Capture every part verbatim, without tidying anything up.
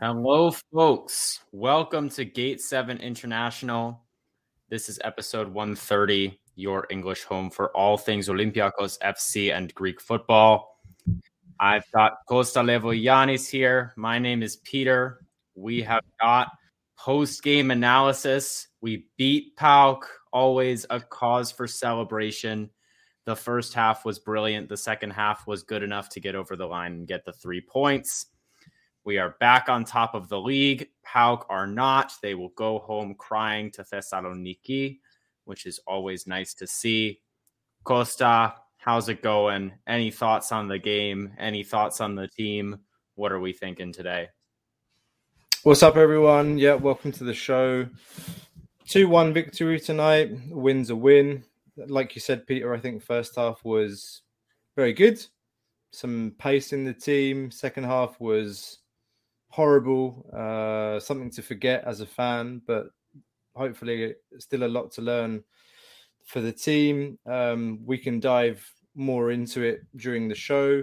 Hello, folks. Welcome to Gate seven International. This is episode one thirty, your English home for all things Olympiacos, F C, and Greek football. I've got Costa Levoyannis here. My name is Peter. We have got post-game analysis. We beat P A O K, always a cause for celebration. The first half was brilliant. The second half was good enough to get over the line and get the three points. We are back on top of the league. P A O K are not. They will go home crying to Thessaloniki, which is always nice to see. Costa, how's it going? Any thoughts on the game? Any thoughts on the team? What are we thinking today? What's up, everyone? Yeah, welcome to the show. two one victory tonight. A win's a win. Like you said, Peter, I think first half was very good. Some pace in the team. Second half was horrible. Uh, something to forget as a fan, but hopefully still a lot to learn for the team. Um, we can dive more into it during the show.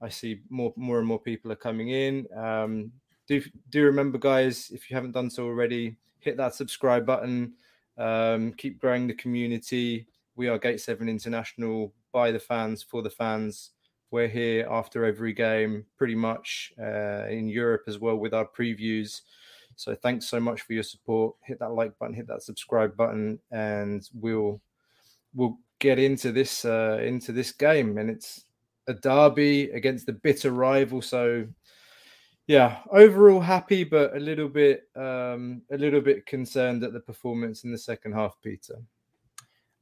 I see more, more and more people are coming in. Um, do do remember, guys, if you haven't done so already, hit that subscribe button. Um, keep growing the community. We are Gate seven International, by the fans, for the fans. We're here after every game, pretty much uh, in Europe as well, with our previews. So thanks so much for your support. Hit that like button, hit that subscribe button, and we'll... We'll get into this uh, into this game, and it's a derby against the bitter rival. So, yeah, overall happy, but a little bit um, a little bit concerned at the performance in the second half, Peter.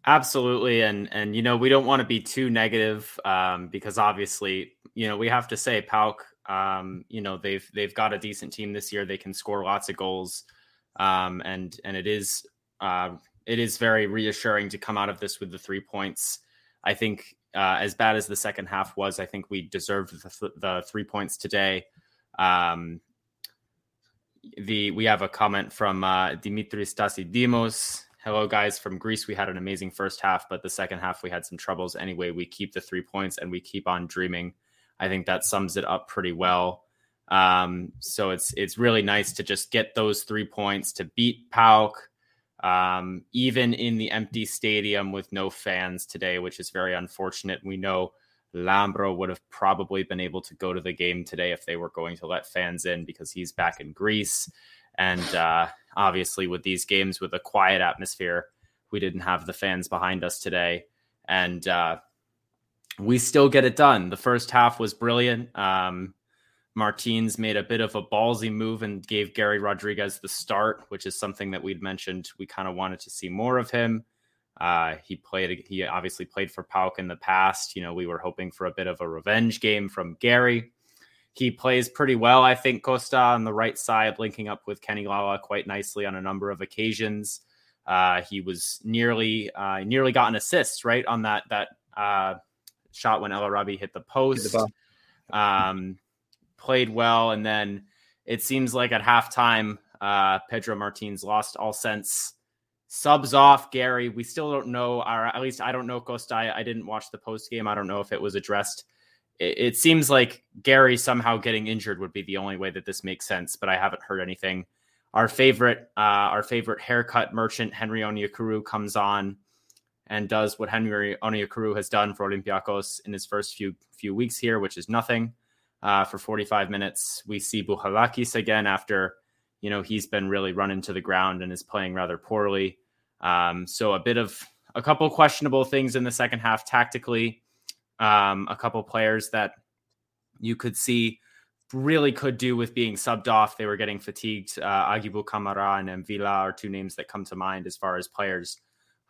Absolutely, and and you know we don't want to be too negative um, because obviously you know we have to say P A O K, um, you know they've they've got a decent team this year. They can score lots of goals, um, and and it is. Uh, It is very reassuring to come out of this with the three points. I think uh, as bad as the second half was, I think we deserved the, th- the three points today. Um, the we have a comment from uh, Dimitris Tassidimos. Hello, guys, from Greece. We had an amazing first half, but the second half we had some troubles. Anyway, we keep the three points and we keep on dreaming. I think that sums it up pretty well. Um, so it's it's really nice to just get those three points to beat P A O K. Um, even in the empty stadium with no fans today, which is very unfortunate. We know Lambro would have probably been able to go to the game today if they were going to let fans in because he's back in Greece. And uh, obviously with these games with a quiet atmosphere, we didn't have the fans behind us today. And uh, we still get it done. The first half was brilliant. Um, Martins made a bit of a ballsy move and gave Gary Rodriguez the start, which is something that we'd mentioned. We kind of wanted to see more of him. Uh, he played. He obviously played for P A O K in the past. You know, we were hoping for a bit of a revenge game from Gary. He plays pretty well, I think, Costa, on the right side, linking up with Kenny Lala quite nicely on a number of occasions. Uh, he was nearly uh, nearly got an assist, right, on that that uh, shot when El-Arabi hit the post. Um played well, and then it seems like at halftime, uh, Pedro Martins lost all sense. Subs off Gary. We still don't know, or at least I don't know, Costa. I, I didn't watch the post game. I don't know if it was addressed. It, it seems like Gary somehow getting injured would be the only way that this makes sense, but I haven't heard anything. our favorite, uh, our favorite haircut merchant, Henry Onyekuru, comes on and does what Henry Onyekuru has done for Olympiacos in his first few few weeks here, which is nothing. Uh, for forty-five minutes, we see Bouchalakis again after, you know, he's been really run into the ground and is playing rather poorly. Um, so a bit of a couple questionable things in the second half tactically. Um, a couple players that you could see really could do with being subbed off. They were getting fatigued. Uh, Aguibou Camara and M'Vila are two names that come to mind as far as players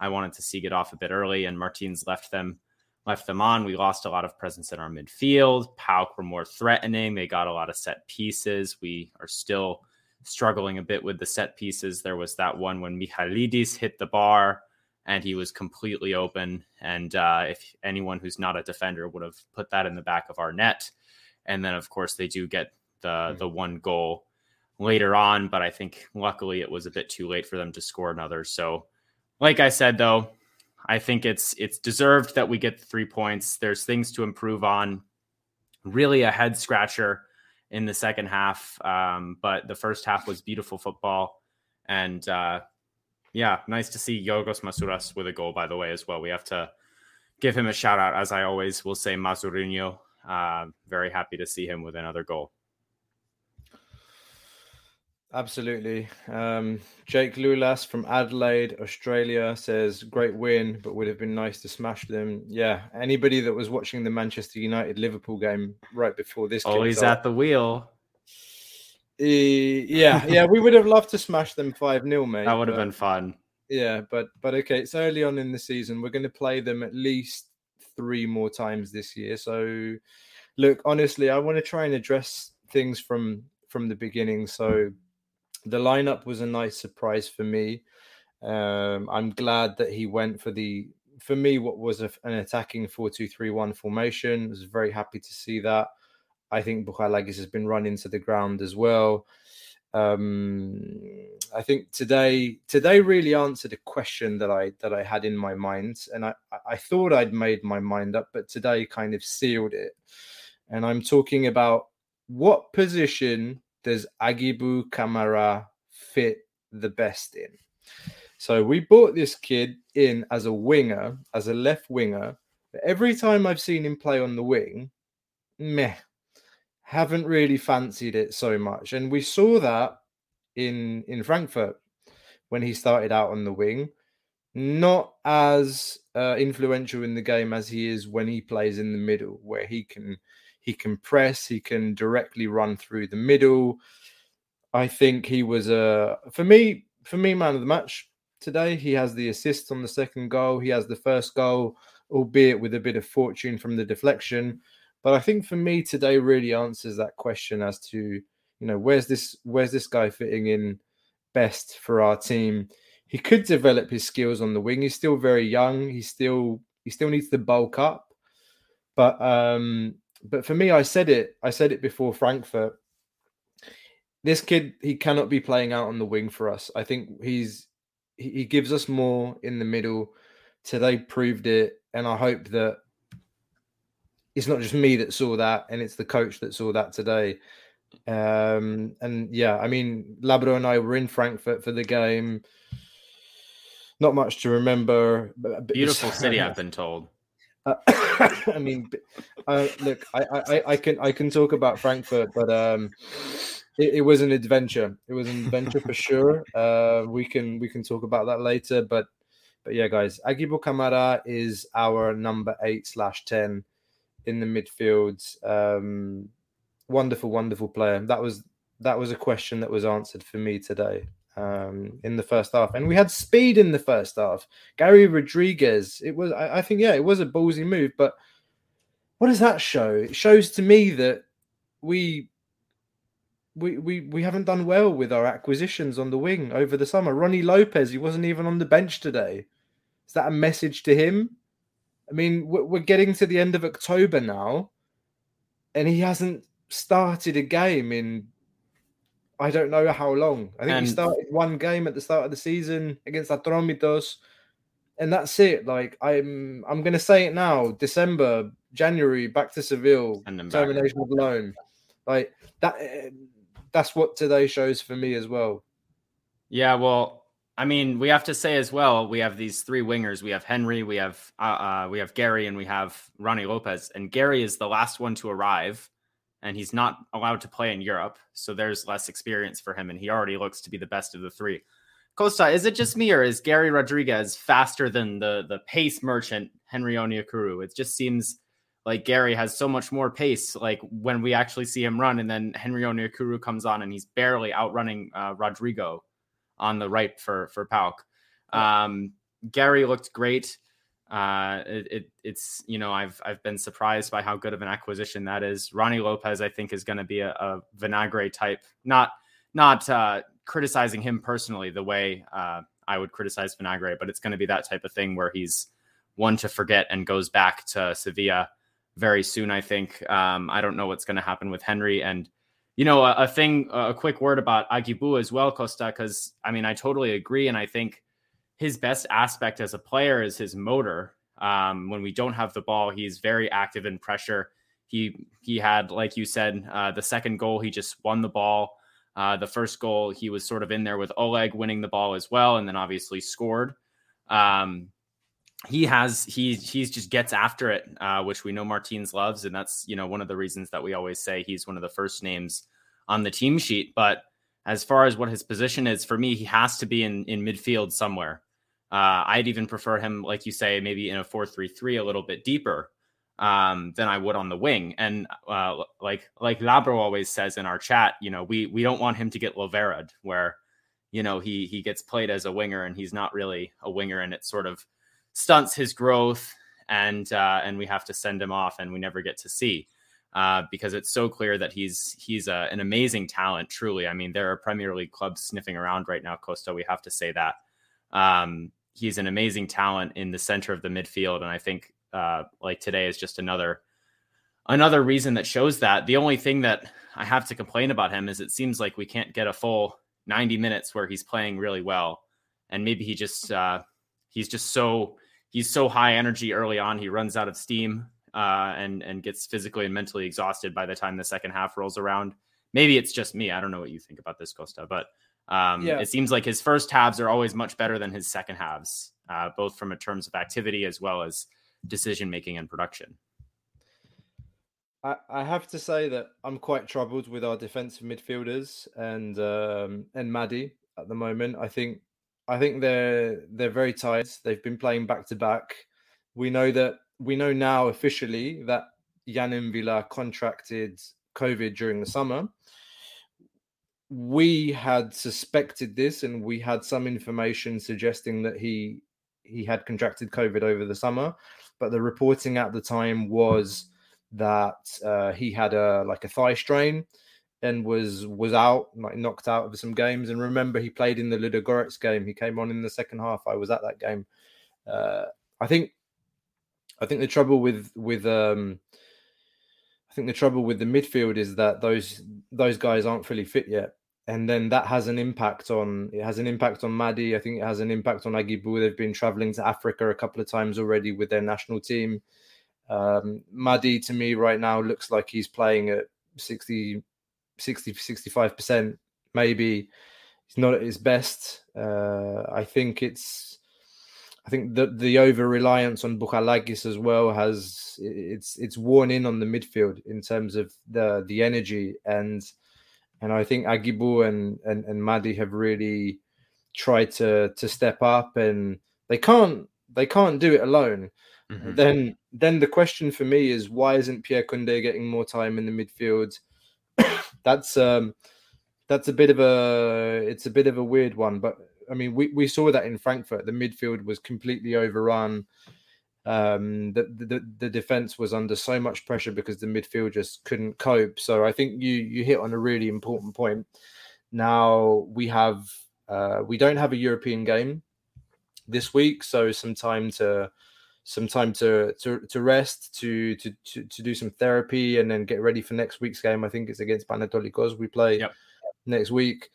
I wanted to see get off a bit early, and Martins left them left them on. We lost a lot of presence in our midfield. P A O K were more threatening. They got a lot of set pieces. We are still struggling a bit with the set pieces. There was that one when Michalidis hit the bar and he was completely open. And uh, if anyone who's not a defender would have put that in the back of our net. And then, of course, they do get the, mm-hmm. the one goal later on. But I think, luckily, it was a bit too late for them to score another. So, like I said, though, I think it's it's deserved that we get the three points. There's things to improve on. Really a head scratcher in the second half. Um, but the first half was beautiful football. And uh, yeah, nice to see Giorgos Masouras with a goal, by the way, as well. We have to give him a shout out, as I always will say, Masurinho. Uh, very happy to see him with another goal. Absolutely. Um, Jake Lulas from Adelaide, Australia says, great win, but would have been nice to smash them. Yeah, anybody that was watching the Manchester United-Liverpool game right before this game. Always at the wheel. Uh, yeah, yeah, we would have loved to smash them five nil, mate. That would have but, been fun. Yeah, but but okay, it's early on in the season. We're going to play them at least three more times this year. So, look, honestly, I want to try and address things from, from the beginning. So, the lineup was a nice surprise for me. Um, I'm glad that he went for the, for me, what was a, an attacking four two three one formation. I was very happy to see that. I think Bouchalakis has been run into the ground as well. Um, I think today today really answered a question that I that I had in my mind, and I, I thought I'd made my mind up, but today kind of sealed it. And I'm talking about what position does Aguibou Camara fit the best in? So we brought this kid in as a winger, as a left winger. But every time I've seen him play on the wing, meh, haven't really fancied it so much. And we saw that in, in Frankfurt when he started out on the wing. Not as uh, influential in the game as he is when he plays in the middle, where he can... He can press, he can directly run through the middle. I think he was, a, for me, for me, man of the match today. He has the assist on the second goal. He has the first goal, albeit with a bit of fortune from the deflection. But I think for me today really answers that question as to, you know, where's this, where's this guy fitting in best for our team? He could develop his skills on the wing. He's still very young. He still, he still needs to bulk up. But, um, But for me, I said it. I said it before Frankfurt. This kid, he cannot be playing out on the wing for us. I think he's he, he gives us more in the middle. Today proved it, and I hope that it's not just me that saw that, and it's the coach that saw that today. Um, and yeah, I mean, Labro and I were in Frankfurt for the game. Not much to remember. But beautiful city, I've been told. Uh, I mean, uh, look, I, I, I can I can talk about Frankfurt, but um, it, it was an adventure. It was an adventure for sure. Uh, we can we can talk about that later. But but yeah, guys, Aguibou Camara is our number eight slash ten in the midfield. Um, wonderful, wonderful player. That was that was a question that was answered for me today. Um, in the first half, and we had speed in the first half. Gary Rodriguez, it was, I, I think, yeah, it was a ballsy move, but what does that show? It shows to me that we, we, we, we haven't done well with our acquisitions on the wing over the summer. Rony Lopes, he wasn't even on the bench today. Is that a message to him? I mean, we're, we're getting to the end of October now, and he hasn't started a game in I don't know how long. I think and, we started one game at the start of the season against Atromitos, and that's it. Like I'm, I'm going to say it now: December, January, back to Seville, and termination of loan. Like that. That's what today shows for me as well. Yeah, well, I mean, we have to say as well, we have these three wingers. We have Henry, we have uh, uh, we have Gary, and we have Rony Lopes. And Gary is the last one to arrive, and he's not allowed to play in Europe. So there's less experience for him, and he already looks to be the best of the three. Costa, is it just me, or is Gary Rodriguez faster than the, the pace merchant, Henry Onyekuru? It just seems like Gary has so much more pace, like when we actually see him run, and then Henry Onyekuru comes on and he's barely outrunning uh, Rodrigo on the right for, for P A O K. Um, Gary looked great. Uh, it, it, it's, you know, I've, I've been surprised by how good of an acquisition that is. Rony Lopes, I think, is going to be a, a Vinagre type, not, not, uh, criticizing him personally the way uh, I would criticize Vinagre, but it's going to be that type of thing where he's one to forget and goes back to Sevilla very soon, I think. Um, I don't know what's going to happen with Henry. And, you know, a, a thing, a quick word about Aguibou as well, Costa, because, I mean, I totally agree. And I think his best aspect as a player is his motor. Um, when we don't have the ball, he's very active in pressure. He, he had, like you said, uh, the second goal, he just won the ball. Uh, the first goal, he was sort of in there with Oleg winning the ball as well, and then obviously scored. Um, he has he he's just gets after it, uh, which we know Martins loves, and that's, you know, one of the reasons that we always say he's one of the first names on the team sheet. But as far as what his position is, for me, he has to be in in midfield somewhere. Uh, I'd even prefer him, like you say, maybe in a four three three, a little bit deeper um than I would on the wing. And uh like like Labro always says in our chat, you know, we we don't want him to get Lovera'd, where, you know, he he gets played as a winger and he's not really a winger, and it sort of stunts his growth, and uh and we have to send him off and we never get to see, uh because it's so clear that he's he's a, an amazing talent, truly. I mean, there are Premier League clubs sniffing around right now, Costa, we have to say that. Um he's an amazing talent in the center of the midfield, and I think Uh, like today is just another another reason that shows that. The only thing that I have to complain about him is it seems like we can't get a full ninety minutes where he's playing really well. And maybe he just uh, he's just so he's so high energy early on, he runs out of steam uh, and and gets physically and mentally exhausted by the time the second half rolls around. Maybe it's just me. I don't know what you think about this, Costa, but um, yeah. It seems like his first halves are always much better than his second halves, uh, both from a terms of activity as well as decision-making and production. I, I have to say that I'm quite troubled with our defensive midfielders and um, and Mady at the moment. I think I think they're they're very tired. They've been playing back-to-back. We know that we know now officially that Yann M'Vila contracted COVID during the summer. We had suspected this, and we had some information suggesting that he he had contracted COVID over the summer, but the reporting at the time was that uh, he had a like a thigh strain and was was out, like knocked out of some games. And remember, he played in the Ludogorets game. He came on in the second half. I was at that game. Uh, I think I think the trouble with with um, I think the trouble with the midfield is that those those guys aren't fully fit yet. And then that has an impact on, it has an impact on Mady. I think it has an impact on Aguibou. They've been traveling to Africa a couple of times already with their national team. Um, Mady, to me right now, looks like he's playing at sixty, sixty, sixty-five percent. Maybe he's not at his best. Uh, I think it's, I think the, the over-reliance on Bouchalakis as well has, it's, it's worn in on the midfield in terms of the, the energy. And, And I think Aguibou and, and, and Mady have really tried to to step up, and they can't they can't do it alone. Mm-hmm. Then then the question for me is, why isn't Pierre Kunde getting more time in the midfield? that's um that's a bit of a it's a bit of a weird one, but I mean we, we saw that in Frankfurt. The midfield was completely overrun. Um, the, the the defense was under so much pressure because the midfield just couldn't cope. So I think you you hit on a really important point. Now we have uh, we don't have a European game this week, so some time to some time to to, to rest, to, to to to do some therapy, and then get ready for next week's game. I think it's against Panetolikos we play yep. next week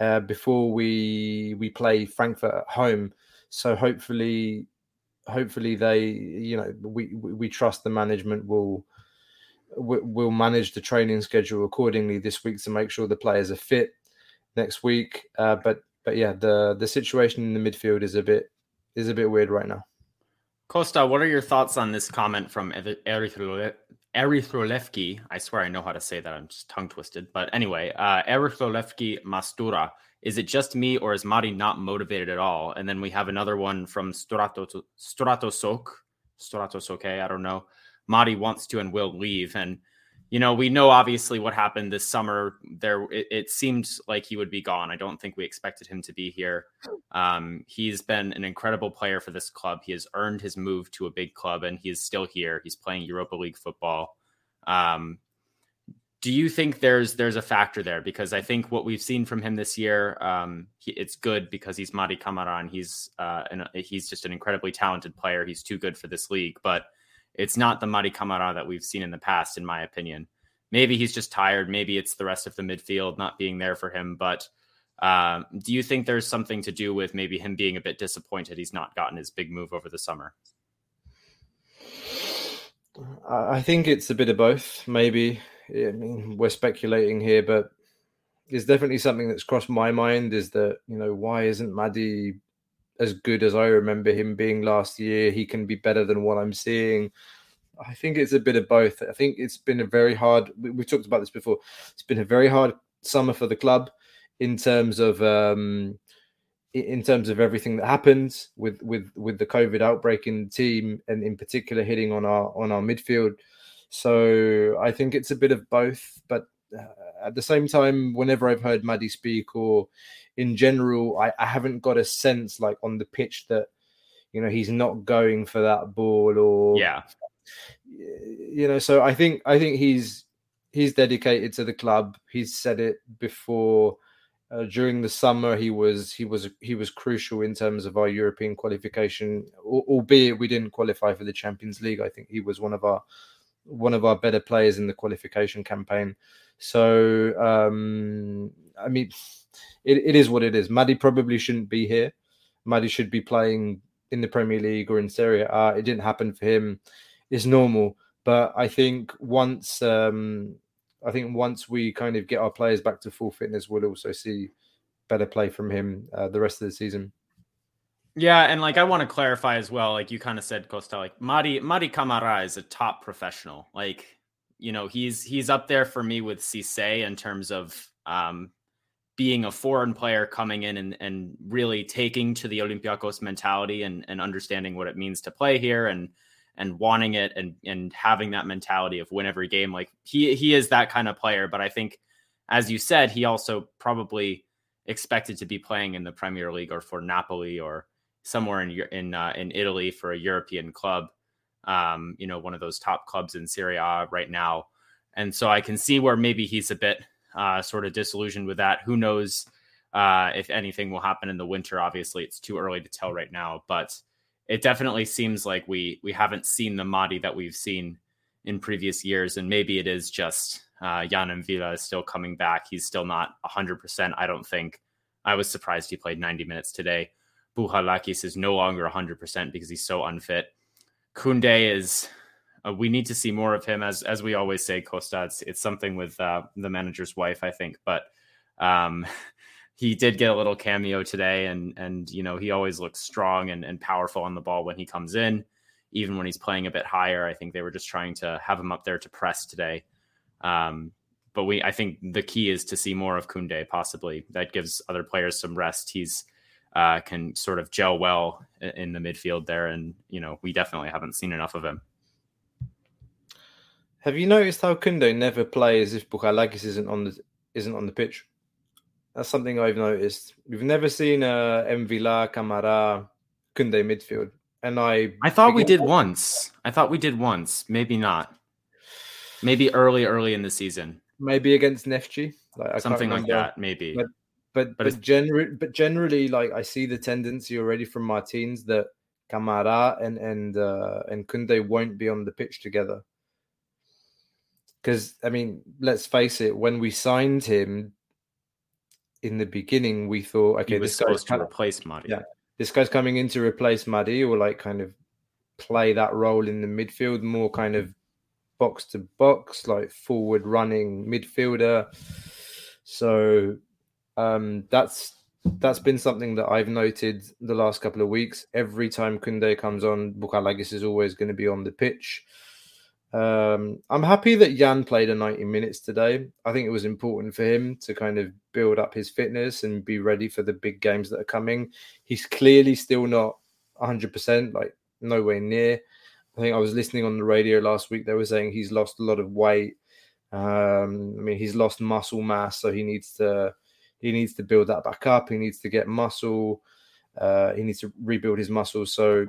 uh, before we we play Frankfurt at home. So hopefully. Hopefully they, you know, we, we trust the management will will manage the training schedule accordingly this week to make sure the players are fit next week. Uh, but but yeah, the the situation in the midfield is a bit is a bit weird right now. Costa, what are your thoughts on this comment from Erythrolevki? I swear I know how to say that. I'm just tongue twisted. But anyway, uh, Erythrolevki Mastura. Is it just me or is Mady not motivated at all? And then we have another one from Strato Stratosok. Stratosok, I don't know. Mady wants to and will leave. And, you know, we know obviously what happened this summer. There, it, it seemed like he would be gone. I don't think we expected him to be here. Um, he's been an incredible player for this club. He has earned his move to a big club, and he is still here. He's playing Europa League football. Um, do you think there's there's a factor there? Because I think what we've seen from him this year, um, he, it's good because he's Mady Camara, and he's uh, and he's just an incredibly talented player. He's too good for this league, but it's not the Mady Camara that we've seen in the past, in my opinion. Maybe he's just tired. Maybe it's the rest of the midfield not being there for him. But uh, do you think there's something to do with maybe him being a bit disappointed he's not gotten his big move over the summer? I think it's a bit of both. Maybe, I mean, we're speculating here, but it's definitely something that's crossed my mind is that, you know, why isn't Mady as good as I remember him being last year? He can be better than what I'm seeing. I think it's a bit of both. I think it's been a very hard, we've talked about this before, it's been a very hard summer for the club in terms of um, in terms of everything that happens with, with, with the COVID outbreak in the team, and in particular hitting on our on our midfield. So I think it's a bit of both, but at the same time, whenever I've heard Mady speak or in general, I, I haven't got a sense like on the pitch that, you know, he's not going for that ball or, yeah, you know, so I think, I think he's, he's dedicated to the club. He's said it before uh, during the summer. He was, he was, he was crucial in terms of our European qualification, albeit we didn't qualify for the Champions League. I think he was one of our, one of our better players in the qualification campaign. So, um, I mean, it, it is what it is. Mady probably shouldn't be here. Mady should be playing in the Premier League or in Serie A. It didn't happen for him. It's normal. But I think once um, I think once we kind of get our players back to full fitness, we'll also see better play from him uh, the rest of the season. Yeah, and like I want to clarify as well, like you kind of said, Costa, like Mady Mady Camara is a top professional. Like, you know, he's he's up there for me with Cissé in terms of um, being a foreign player coming in and, and really taking to the Olympiacos mentality and, and understanding what it means to play here and and wanting it and and having that mentality of win every game. Like he he is that kind of player, but I think, as you said, he also probably expected to be playing in the Premier League or for Napoli or somewhere in in uh, in Italy for a European club, um, you know, one of those top clubs in Serie A right now. And so I can see where maybe he's a bit uh, sort of disillusioned with that. Who knows uh, if anything will happen in the winter? Obviously, it's too early to tell right now, but it definitely seems like we we haven't seen the Mady that we've seen in previous years. And maybe it is just uh, Yann M'Vila is still coming back. He's still not one hundred percent, I don't think. I was surprised he played ninety minutes today. Bouchalakis is no longer one hundred percent because he's so unfit. Kunde is, uh, we need to see more of him, as as we always say, Costa. It's, it's something with uh, the manager's wife, I think. But um, he did get a little cameo today, and, and you know, he always looks strong and, and powerful on the ball when he comes in, even when he's playing a bit higher. I think they were just trying to have him up there to press today. Um, but we, I think the key is to see more of Kunde, possibly. That gives other players some rest. He's Uh, can sort of gel well in the midfield there. And, you know, we definitely haven't seen enough of him. Have you noticed how Kunde never plays if Bouchalakis isn't on the isn't on the pitch? That's something I've noticed. We've never seen uh, M'Vila, Camara, Kunde midfield. And I... I thought we did once. I thought we did once. Maybe not. Maybe early, early in the season. Maybe against Neftchi. Like, something like that, maybe. But- But but, but, generally, but generally, like I see the tendency already from Martins that Camara and and uh, and Kunde won't be on the pitch together. Because, I mean, let's face it, when we signed him in the beginning, we thought, okay, this guy's coming to replace Mady. Yeah, this guy's coming in to replace Mady or like kind of play that role in the midfield, more kind of box to box, like forward running midfielder. So. Um, that's that's been something that I've noted the last couple of weeks. Every time Kunde comes on, Bouchalakis is always going to be on the pitch. Um, I'm happy that Yann played a ninety minutes today. I think it was important for him to kind of build up his fitness and be ready for the big games that are coming. He's clearly still not one hundred percent, like nowhere near. I think I was listening on the radio last week. They were saying he's lost a lot of weight. Um, I mean, he's lost muscle mass, so he needs to he needs to build that back up. He needs to get muscle. Uh, he needs to rebuild his muscles. So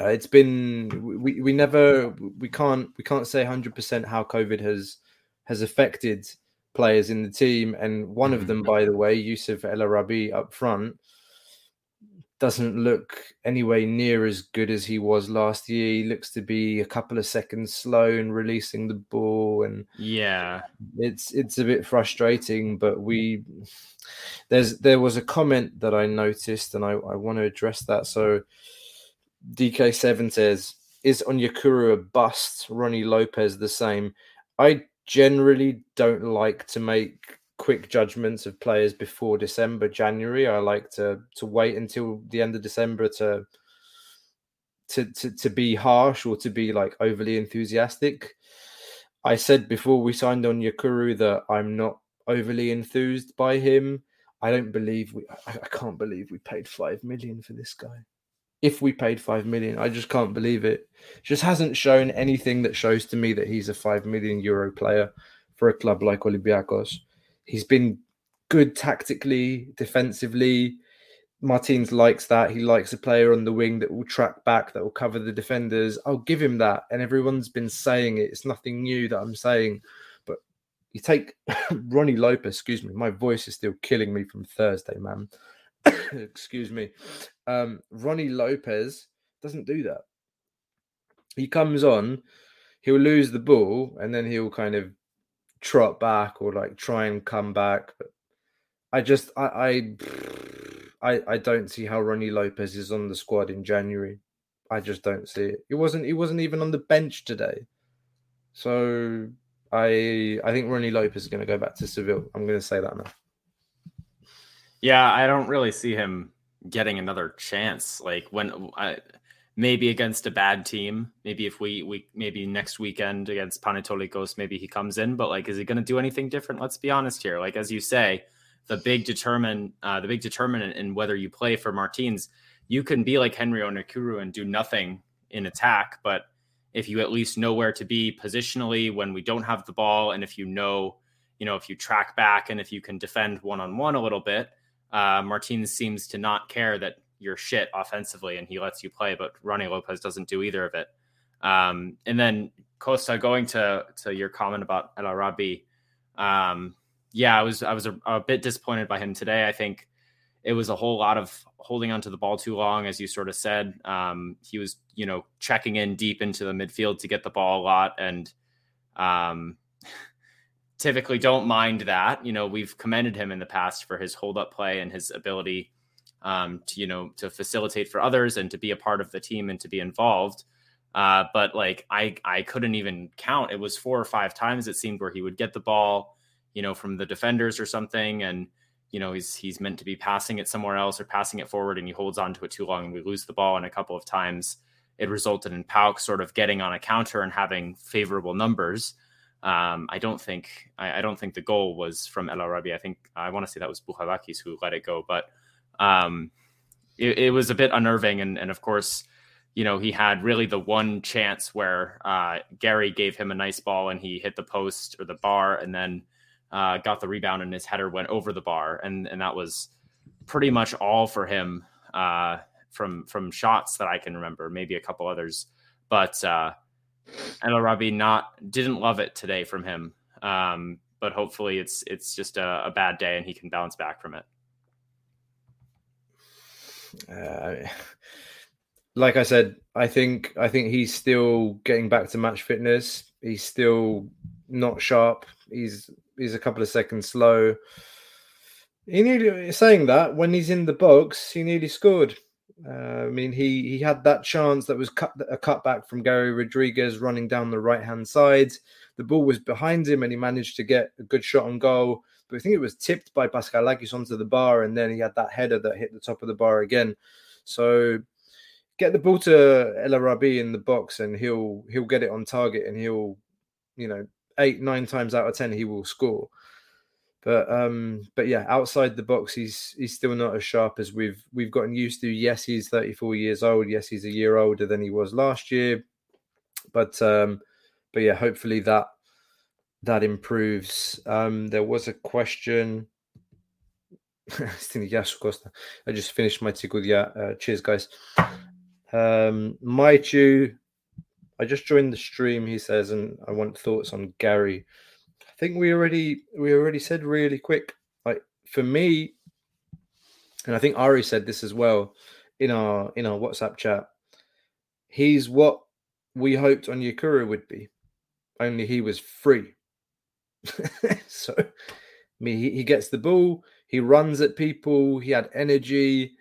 uh, it's been we we never we can't we can't say one hundred percent how COVID has has affected players in the team. And one of them, by the way, Youssef El-Arabi up front, doesn't look anywhere near as good as he was last year. He looks to be a couple of seconds slow in releasing the ball, and yeah, it's it's a bit frustrating. But we there's there was a comment that I noticed, and I, I want to address that. So D K seven says, "Is Onyekuru a bust? Rony Lopes the same?" I generally don't like to make quick judgments of players before December, January. I like to to wait until the end of December to to to, to be harsh or to be like overly enthusiastic. I said before we signed on Onyekuru that I'm not overly enthused by him. I don't believe we. I, I can't believe we paid five million for this guy. If we paid five million, I just can't believe it. Just hasn't shown anything that shows to me that he's a five million euro player for a club like Olympiacos. He's been good tactically, defensively. Martins likes that. He likes a player on the wing that will track back, that will cover the defenders. I'll give him that. And everyone's been saying it. It's nothing new that I'm saying. But you take Rony Lopes, excuse me. My voice is still killing me from Thursday, man. excuse me. Um, Rony Lopes doesn't do that. He comes on, he'll lose the ball, and then he'll kind of trot back or like try and come back. But I just I I I, I don't see how Rony Lopes is on the squad in January. I just don't see it. He wasn't he wasn't even on the bench today. So I I think Rony Lopes is going to go back to Seville. I'm going to say that now. Yeah, I don't really see him getting another chance. Like when I, maybe against a bad team. Maybe if we, we maybe next weekend against Panetolikos, maybe he comes in. But like, is he going to do anything different? Let's be honest here. Like as you say, the big determine uh, the big determinant in whether you play for Martins. You can be like Henry Onyekuru and do nothing in attack, but if you at least know where to be positionally when we don't have the ball, and if you know, you know, if you track back and if you can defend one on one a little bit, uh, Martins seems to not care that your shit offensively and he lets you play, but Rony Lopes doesn't do either of it. Um, and then Costa, going to, to your comment about El-Arabi. Um, yeah, I was, I was a, a bit disappointed by him today. I think it was a whole lot of holding onto the ball too long. As you sort of said, um, he was, you know, checking in deep into the midfield to get the ball a lot. And um, typically don't mind that, you know, we've commended him in the past for his hold up play and his ability Um, to, you know, to facilitate for others and to be a part of the team and to be involved. Uh, but like, I, I couldn't even count. It was four or five times it seemed where he would get the ball, you know, from the defenders or something. And, you know, he's, he's meant to be passing it somewhere else or passing it forward, and he holds on to it too long and we lose the ball. And a couple of times it resulted in P A O K sort of getting on a counter and having favorable numbers. Um, I don't think, I, I don't think the goal was from El-Arabi. I think I want to say that was Bouchalakis who let it go, but Um, it, it was a bit unnerving. And, and of course, you know, he had really the one chance where uh, Gary gave him a nice ball and he hit the post or the bar and then uh, got the rebound and his header went over the bar. And, and that was pretty much all for him uh, from, from shots that I can remember, maybe a couple others, but uh, El-Arabi not, didn't love it today from him. Um, but hopefully it's, it's just a, a bad day and he can bounce back from it. Uh, like I said, I think I think he's still getting back to match fitness. He's still not sharp. He's he's a couple of seconds slow. He nearly, saying that, when he's in the box, he nearly scored. Uh, I mean, he he had that chance that was cut, a cutback from Gary Rodriguez running down the right hand side. The ball was behind him, and he managed to get a good shot on goal. I think it was tipped by Paschalakis onto the bar, and then he had that header that hit the top of the bar again. So get the ball to El-Arabi in the box, and he'll he'll get it on target, and he'll, you know, eight, nine times out of ten, he will score. But um, but yeah, outside the box, he's he's still not as sharp as we've we've gotten used to. Yes, he's thirty-four years old. Yes, he's a year older than he was last year. But um, but yeah, hopefully that that improves. Um, there was a question. I just finished my tickle. Yeah, uh, cheers, guys. Um, might you? I just joined the stream, he says, and I want thoughts on Gary. I think we already we already said really quick. Like for me, and I think Ari said this as well in our in our WhatsApp chat. He's what we hoped Onyekuru would be, only he was free. So, I mean, he, he gets the ball, he runs at people, he had energy,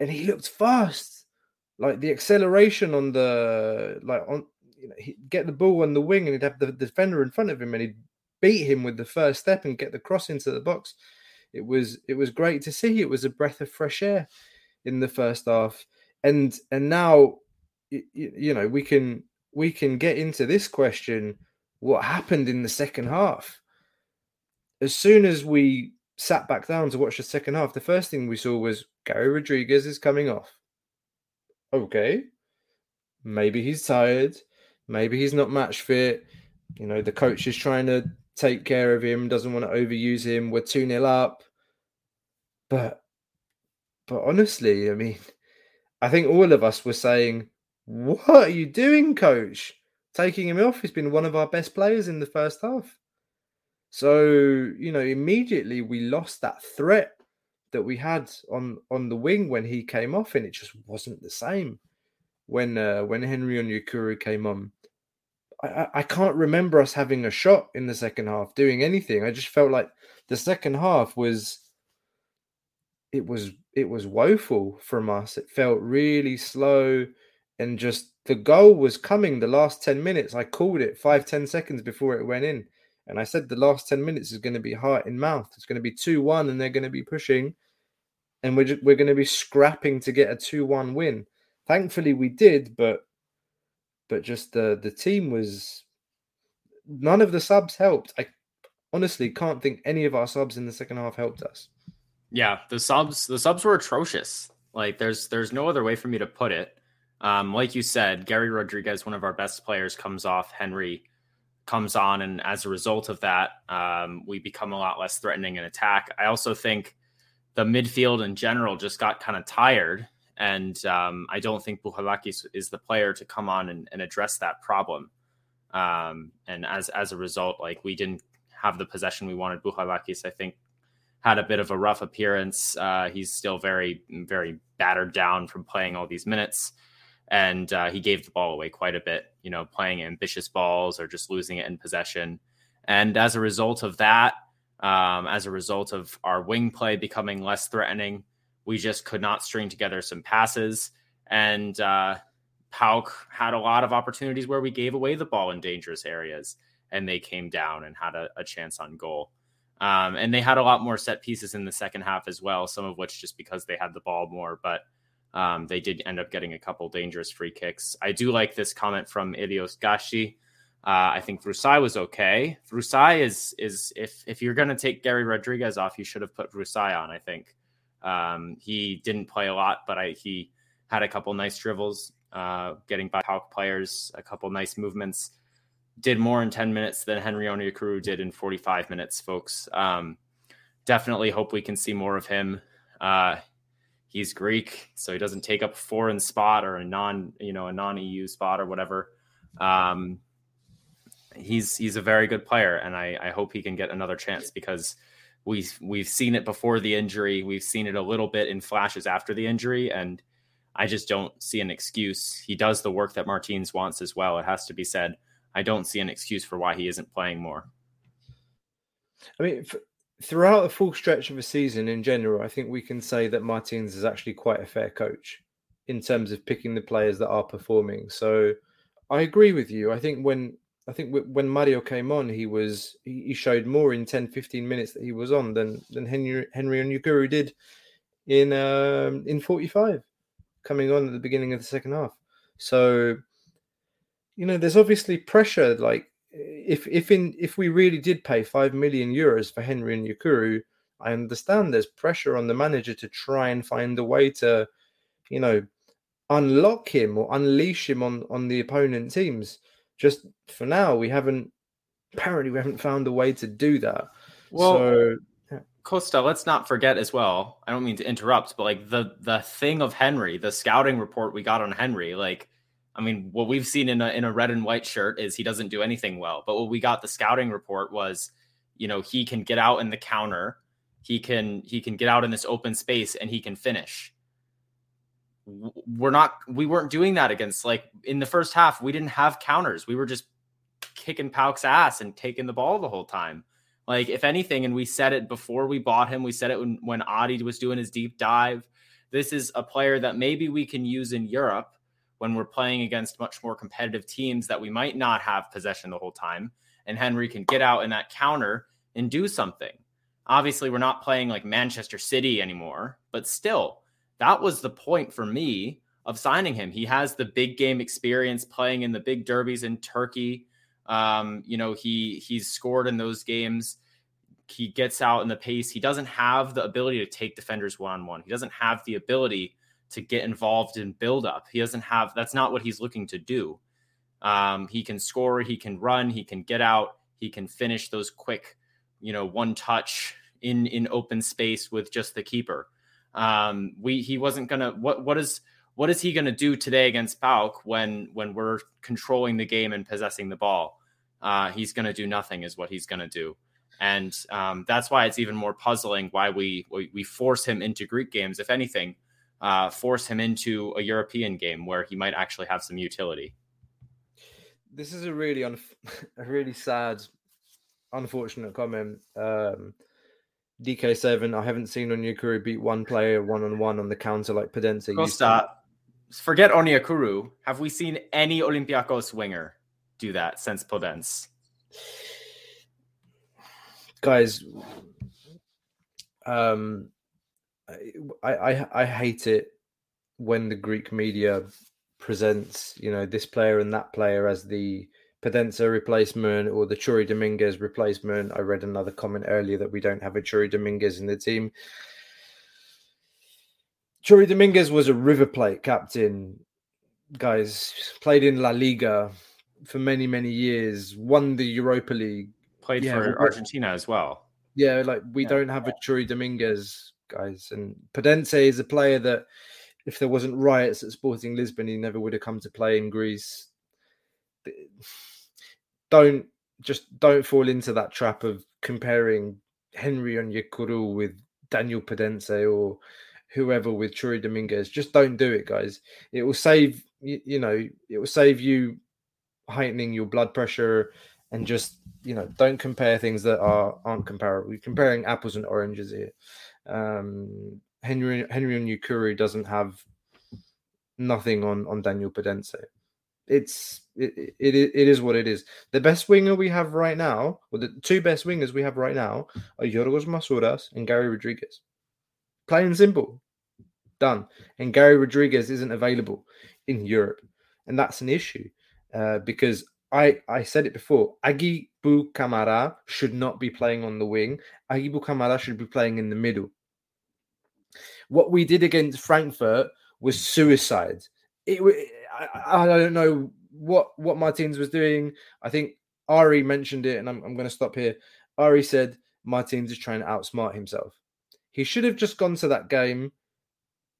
and he looked fast. Like the acceleration on the, like on, you know, he'd get the ball on the wing and he'd have the defender in front of him and he'd beat him with the first step and get the cross into the box. It was, it was great to see. It was a breath of fresh air in the first half. And, and now, you, you know, we can, we can get into this question. What happened in the second half? As soon as we sat back down to watch the second half, the first thing we saw was Gary Rodriguez is coming off. Okay, maybe he's tired. Maybe he's not match fit. You know, the coach is trying to take care of him, doesn't want to overuse him. We're two nil up. But, but honestly, I mean, I think all of us were saying, what are you doing, coach? Taking him off. He's been one of our best players in the first half. So, you know, immediately we lost that threat that we had on, on the wing when he came off, and it just wasn't the same when uh, when Henry Onyekuru came on. I, I can't remember us having a shot in the second half, doing anything. I just felt like the second half was it was it was woeful from us. It felt really slow, and just the goal was coming the last ten minutes. I called it five ten seconds before it went in. And I said the last ten minutes is going to be heart in mouth. It's going to be two one, and they're going to be pushing. And we're just, we're going to be scrapping to get a two one win. Thankfully, we did, but but just the, the team was... None of the subs helped. I honestly can't think any of our subs in the second half helped us. Yeah, the subs the subs were atrocious. Like, there's there's no other way for me to put it. Um, like you said, Gary Rodriguez, one of our best players, comes off. Henry comes on, and as a result of that, um, we become a lot less threatening in attack. I also think the midfield in general just got kind of tired, and um, I don't think Bouchalakis is the player to come on and, and address that problem. Um, and as as a result, like, we didn't have the possession we wanted. Bouchalakis, I think, had a bit of a rough appearance. Uh, he's still very, very battered down from playing all these minutes. And uh, he gave the ball away quite a bit, you know, playing ambitious balls or just losing it in possession. And as a result of that, um, as a result of our wing play becoming less threatening, we just could not string together some passes. And uh, P A O K had a lot of opportunities where we gave away the ball in dangerous areas, and they came down and had a, a chance on goal. Um, and they had a lot more set pieces in the second half as well, some of which just because they had the ball more, but Um, they did end up getting a couple dangerous free kicks. I do like this comment from Idios Gashi. Uh, I think Rusai was okay. Rusai is, is if if you're going to take Gary Rodriguez off, you should have put Rusai on, I think. Um, he didn't play a lot, but I, he had a couple nice dribbles, uh, getting by P A O K players, a couple nice movements. Did more in ten minutes than Henry Onyekuru did in forty-five minutes, folks. Um, definitely hope we can see more of him. Uh He's Greek, so he doesn't take up a foreign spot or a non, you know, a non-E U spot or whatever. Um, he's he's a very good player, and I, I hope he can get another chance, because we've we've seen it before the injury, we've seen it a little bit in flashes after the injury, and I just don't see an excuse. He does the work that Martins wants as well. It has to be said. I don't see an excuse for why he isn't playing more. I mean. If- Throughout the full stretch of a season in general, I think we can say that Martins is actually quite a fair coach in terms of picking the players that are performing. So I agree with you. I think when I think w- when Mario came on, he was he showed more in ten, fifteen minutes that he was on than than Henry Henry Onyekuru did in um, in forty-five, coming on at the beginning of the second half. So, you know, there's obviously pressure. Like if if in if we really did pay five million euros for Henry Onyekuru, I understand there's pressure on the manager to try and find a way to, you know, unlock him or unleash him on, on the opponent teams. Just for now, we haven't, apparently we haven't found a way to do that. Well, so, yeah. Costa, let's not forget as well, I don't mean to interrupt, but like the, the thing of Henry, the scouting report we got on Henry, like, I mean, what we've seen in a, in a red and white shirt is he doesn't do anything well, but what we got the scouting report was, you know, he can get out in the counter. He can, he can get out in this open space and he can finish. We're not, we weren't doing that against, like in the first half, we didn't have counters. We were just kicking P A O K's ass and taking the ball the whole time. Like if anything, and we said it before we bought him, we said it when, when Adi was doing his deep dive, this is a player that maybe we can use in Europe when we're playing against much more competitive teams that we might not have possession the whole time. And Henry can get out in that counter and do something. Obviously, we're not playing like Manchester City anymore, but still, that was the point for me of signing him. He has the big game experience playing in the big derbies in Turkey. Um, you know, he he's scored in those games. He gets out in the pace. He doesn't have the ability to take defenders one-on-one. He doesn't have the ability to get involved in build-up. He doesn't have, that's not what he's looking to do. Um, he can score, he can run, he can get out, he can finish those quick, you know, one touch in, in open space with just the keeper. Um, we, he wasn't going to, what, what is, what is he going to do today against P A O K when, when we're controlling the game and possessing the ball? Uh, he's going to do nothing is what he's going to do. And, um, that's why it's even more puzzling why we, we, we force him into Greek games, if anything, uh, force him into a European game where he might actually have some utility. This is a really, un- a really sad, unfortunate comment. Um, D K seven, I haven't seen Onyekuru beat one player one-on-one on the counter like Podence. Costa, forget Onyekuru. Have we seen any Olympiacos winger do that since Podence? Guys, um, I, I I hate it when the Greek media presents, you know, this player and that player as the Podence replacement or the Churi Dominguez replacement. I read another comment earlier that we don't have a Churi Dominguez in the team. Churi Dominguez was a River Plate captain, guys, played in La Liga for many, many years, won the Europa League. Played yeah, for Argentina as well. Yeah, like we yeah. don't have a Churi Dominguez, guys. And Podence is a player that if there wasn't riots at Sporting Lisbon, he never would have come to play in Greece. Don't just don't fall into that trap of comparing Henry Onyekuru with Daniel Podence or whoever with Churi Dominguez. Just don't do it, guys. It will save you, you know, it will save you heightening your blood pressure and just, you know, don't compare things that are aren't comparable. You're comparing apples and oranges here. Um, Henry Henry Onyekuru doesn't have nothing on, on Daniel Podence. It's it, it it is what it is. The best winger we have right now, or the two best wingers we have right now, are Giorgos Masouras and Gary Rodriguez. Plain and simple, done. And Gary Rodriguez isn't available in Europe, and that's an issue uh, because I I said it before. Aguibou Camara should not be playing on the wing. Aguibou Camara should be playing in the middle. What we did against Frankfurt was suicide. It was. I, I don't know what, what Martins was doing. I think Ari mentioned it, and I'm, I'm going to stop here. Ari said Martins is trying to outsmart himself. He should have just gone to that game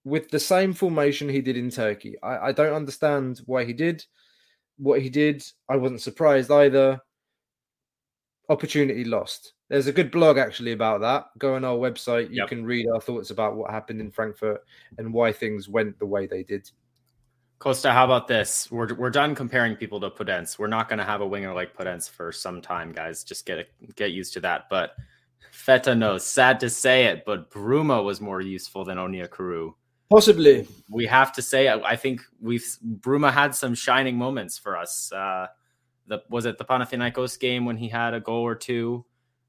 with the same formation he did in Turkey. I, I don't understand why he did what he did. I wasn't surprised either. Opportunity lost. There's a good blog actually about that. Go on our website. You yep. can read our thoughts about what happened in Frankfurt and why things went the way they did. Costa, how about this? We're we're done comparing people to Podence. We're not going to have a winger like Podence for some time, guys. Just get a, get used to that. But Feta knows. Sad to say it, but Bruma was more useful than Onyekuru. Possibly. We have to say, I, I think we've Bruma had some shining moments for us uh, the was it the Panathinaikos game when he had a goal or two.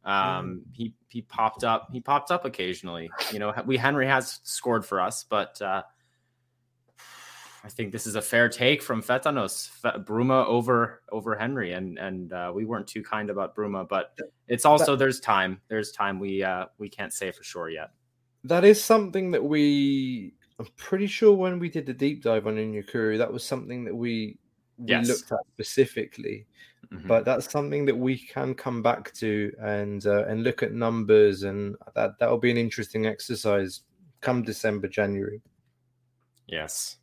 Um, he he popped up. He popped up occasionally. You know, we Henry has scored for us, but uh, I think this is a fair take from Fetanos. F- Bruma over over Henry, and and uh, we weren't too kind about Bruma, but it's also that, there's time. There's time. We uh, we can't say for sure yet. That is something that we. I'm pretty sure when we did the deep dive on Onyekuru, that was something that we, we yes. looked at specifically. Mm-hmm. But that's something that we can come back to and uh, and look at numbers, and that that'll be an interesting exercise come December, January. Yes.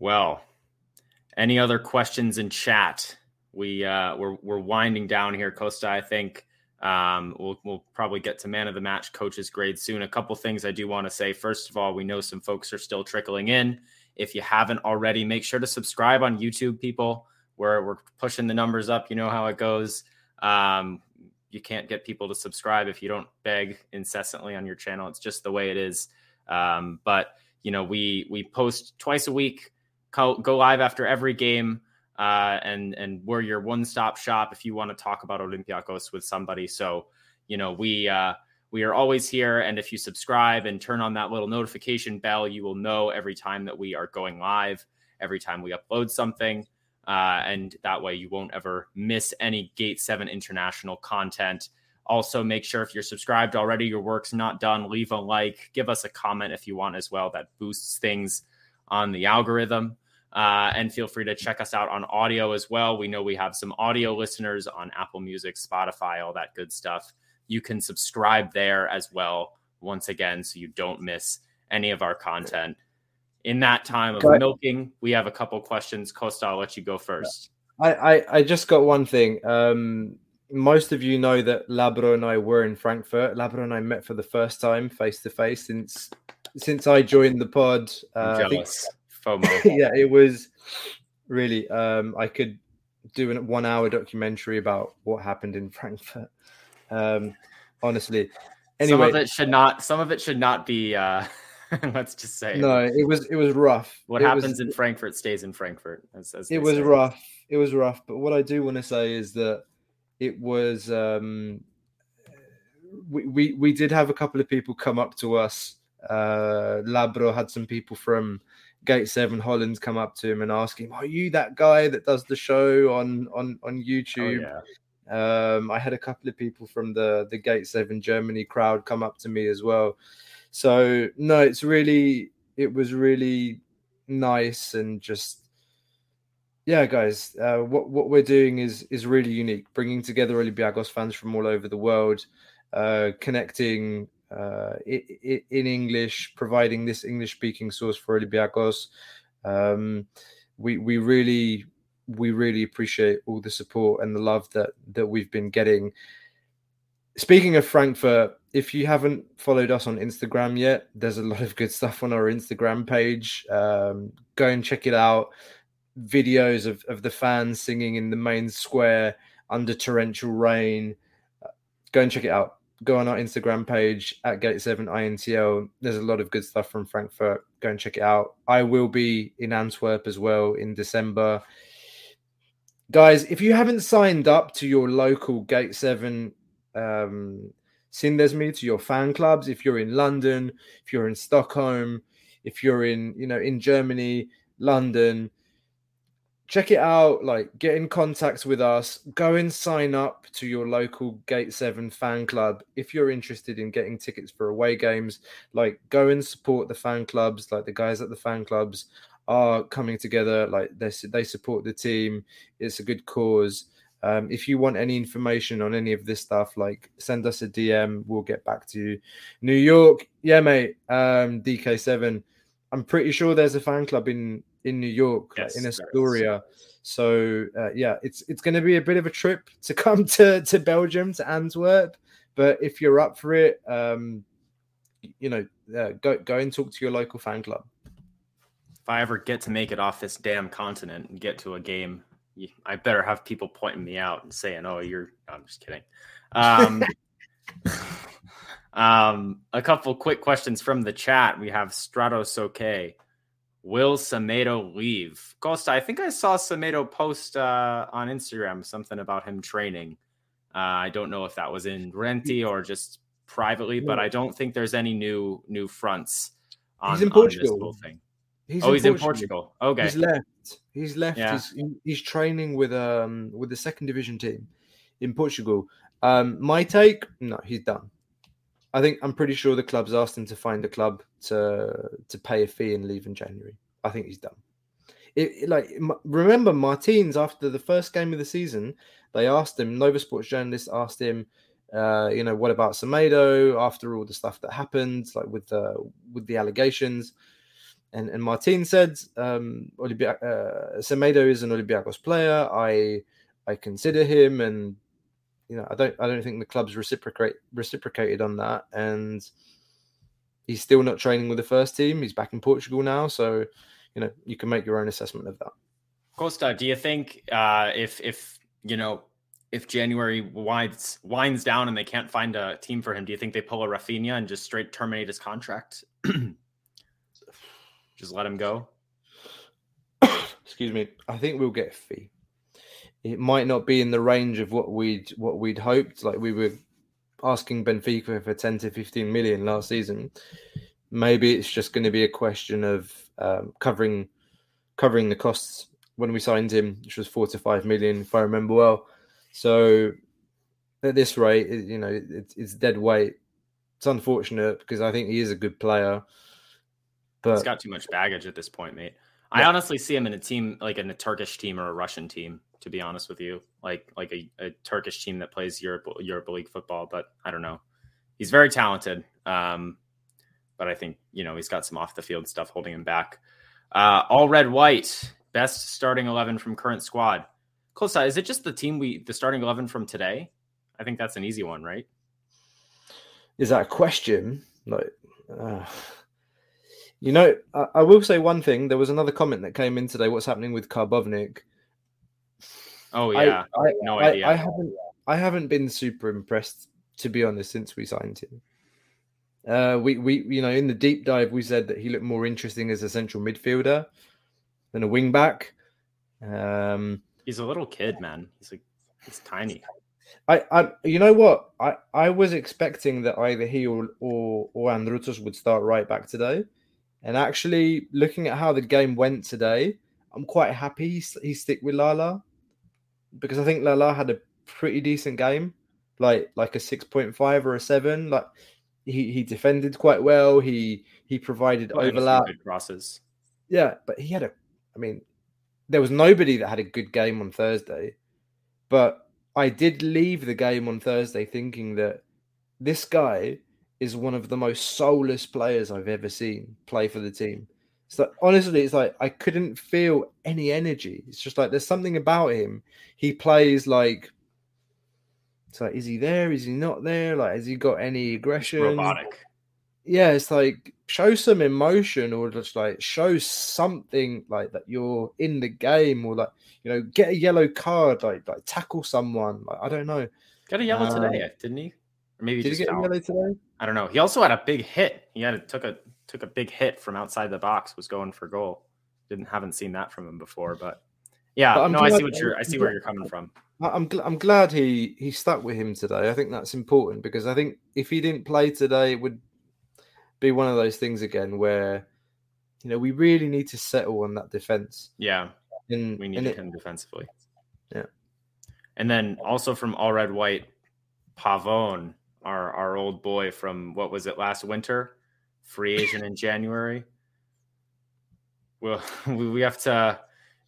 Well, any other questions in chat? We uh, we're we're winding down here, Costa. I think um, we'll we'll probably get to man of the match, coaches grade soon. A couple things I do want to say. First of all, we know some folks are still trickling in. If you haven't already, make sure to subscribe on YouTube, people. We're, we're pushing the numbers up. You know how it goes. Um, you can't get people to subscribe if you don't beg incessantly on your channel. It's just the way it is. Um, but, you know, we we post twice a week, co- go live after every game, uh, and, and we're your one-stop shop if you want to talk about Olympiacos with somebody. So, you know, we... Uh, We are always here, and if you subscribe and turn on that little notification bell, you will know every time that we are going live, every time we upload something, uh, and that way you won't ever miss any Gate seven International content. Also, make sure if you're subscribed already, your work's not done, leave a like, give us a comment if you want as well. That boosts things on the algorithm, uh, and feel free to check us out on audio as well. We know we have some audio listeners on Apple Music, Spotify, all that good stuff. You can subscribe there as well, once again, so you don't miss any of our content. In that time of milking, we have a couple questions. Costa, I'll let you go first. I, I, I just got one thing. Um, most of you know that Labro and I were in Frankfurt. Labro and I met for the first time face-to-face since since I joined the pod. Uh, jealous. I think, FOMO. Yeah, it was really... Um, I could do a one-hour documentary about what happened in Frankfurt. Um, honestly, anyway, some of it should not. Some of it should not be. Uh, let's just say no. It was it was rough. What it happens was, in Frankfurt stays in Frankfurt. As, as it was say. rough. It was rough. But what I do want to say is that it was. Um, we, we we did have a couple of people come up to us. Uh, Labro had some people from Gate seven Holland come up to him and ask him, "Are you that guy that does the show on on on YouTube?" Oh, yeah. Um, I had a couple of people from the, the Gate seven Germany crowd come up to me as well. So, no, it's really, it was really nice and just, yeah, guys, uh, what, what we're doing is, is really unique, bringing together Olympiacos fans from all over the world, uh, connecting uh, it, it, in English, providing this English-speaking source for Olympiacos. Um, we, we really... We really appreciate all the support and the love that, that we've been getting. Speaking of Frankfurt, if you haven't followed us on Instagram yet, there's a lot of good stuff on our Instagram page. Um, go and check it out. Videos of, of the fans singing in the main square under torrential rain. Go and check it out. Go on our Instagram page at Gate seven I N T L. There's a lot of good stuff from Frankfurt. Go and check it out. I will be in Antwerp as well in December. Guys, if you haven't signed up to your local Gate seven um, Sindesmi, to your fan clubs, if you're in London, if you're in Stockholm, if you're in, you know, in Germany, London, check it out. Like, get in contact with us. Go and sign up to your local Gate seven fan club. If you're interested in getting tickets for away games, like, go and support the fan clubs, like the guys at the fan clubs. Are coming together, like they they support the team. It's a good cause. Um, if you want any information on any of this stuff, like send us a D M. We'll get back to you. New York, yeah, mate. Um, D K seven. I'm pretty sure there's a fan club in in New York, yes, like in Astoria. So uh, yeah, it's it's going to be a bit of a trip to come to to Belgium, to Antwerp. But if you're up for it, um, you know, uh, go go and talk to your local fan club. If I ever get to make it off this damn continent and get to a game, I better have people pointing me out and saying, oh, you're, no, I'm just kidding. Um, um, a couple quick questions from the chat. We have Stratos. Okay. will Semedo leave? Costa, I think I saw Semedo post uh, on Instagram something about him training. Uh, I don't know if that was in Renti or just privately, but I don't think there's any new new fronts on, he's in Portugal. On this whole thing. He's oh, in he's Portugal. in Portugal. Okay, he's left. He's left. Yeah. He's, he's training with um with the second division team in Portugal. Um, my take, no, he's done. I think I'm pretty sure the club's asked him to find a club to to pay a fee and leave in January. I think he's done. It, it, like remember Martins after the first game of the season, they asked him. Nova Sports journalists asked him, uh, you know, what about Semedo after all the stuff that happened, like with the with the allegations, and and Martins said, um, Olympi- uh, Semedo is an Olympiacos player. I I consider him and. You know, I don't. I don't think the club's reciprocate reciprocated on that, and he's still not training with the first team. He's back in Portugal now, so you know you can make your own assessment of that. Costa, do you think uh, if if you know if January winds winds down and they can't find a team for him, do you think they pull a Rafinha and just straight terminate his contract? Just let him go. Excuse me. I think we'll get a fee. It might not be in the range of what we'd what we'd hoped. Like we were asking Benfica for ten to fifteen million last season. Maybe it's just going to be a question of um, covering covering the costs when we signed him, which was four to five million, if I remember well. So at this rate, it, you know, it, it's dead weight. It's unfortunate because I think he is a good player, but he's got too much baggage at this point, mate. Yeah. I honestly see him in a team like in a Turkish team or a Russian team. To be honest with you, like like a, a Turkish team that plays Europa, Europa League football. But I don't know. He's very talented. Um, but I think, you know, he's got some off the field stuff holding him back. Uh, all red, white, best starting eleven from current squad. Costa, is it just the team we the starting eleven from today? I think that's an easy one, right? Is that a question? Like, uh, you know, I, I will say one thing. There was another comment that came in today. What's happening with Karbovnik? Oh yeah, I, I, no idea. I, I haven't, I haven't been super impressed, to be honest, since we signed him. Uh, we, we, you know, in the deep dive, we said that he looked more interesting as a central midfielder than a wing back. Um, he's a little kid, man. He's like, he's tiny. I, I, you know what? I, I was expecting that either he or or, or Andrutos would start right back today, and actually, looking at how the game went today, I'm quite happy he, he stick with Lala. Because I think Lala had a pretty decent game, like like a six point five or a seven. Like he, he defended quite well. He he provided well, overlap crosses. Yeah, but he had a. I mean, there was nobody that had a good game on Thursday. But I did leave the game on Thursday thinking that this guy is one of the most soulless players I've ever seen play for the team. So honestly, it's like I couldn't feel any energy. It's just like there's something about him. He plays like it's like, is he there? Is he not there? Like, has he got any aggression? Robotic. Yeah, it's like show some emotion or just like show something like that you're in the game or like, you know, get a yellow card, like like tackle someone. Like, I don't know. Got a yellow uh, today, didn't he? Or maybe did he get a yellow today? I don't know. He also had a big hit. He had a, took a took a big hit from outside the box, was going for goal. Didn't haven't seen that from him before, but yeah, but no, I see what you're I see where you're coming from. I'm gl- I'm glad he, he stuck with him today. I think that's important because I think if he didn't play today, it would be one of those things again where, you know, we really need to settle on that defense. Yeah, and, we need him defensively. Yeah, and then also from All Red White, Pavone, our our old boy from what was it last winter. Free agent in January. Well, we have to.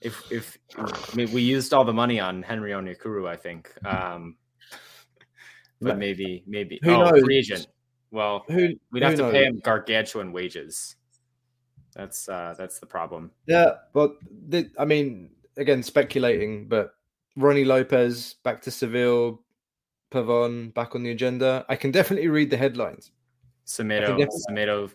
If if I mean, we used all the money on Henry Onyekuru, I think. Um, but maybe maybe who oh, knows? Free agent. Well, who, we'd have who to knows? Pay him gargantuan wages. That's uh, that's the problem. Yeah, but the, I mean, again, speculating. But Rony Lopes back to Seville, Pavon back on the agenda. I can definitely read the headlines. Semedo, Semedo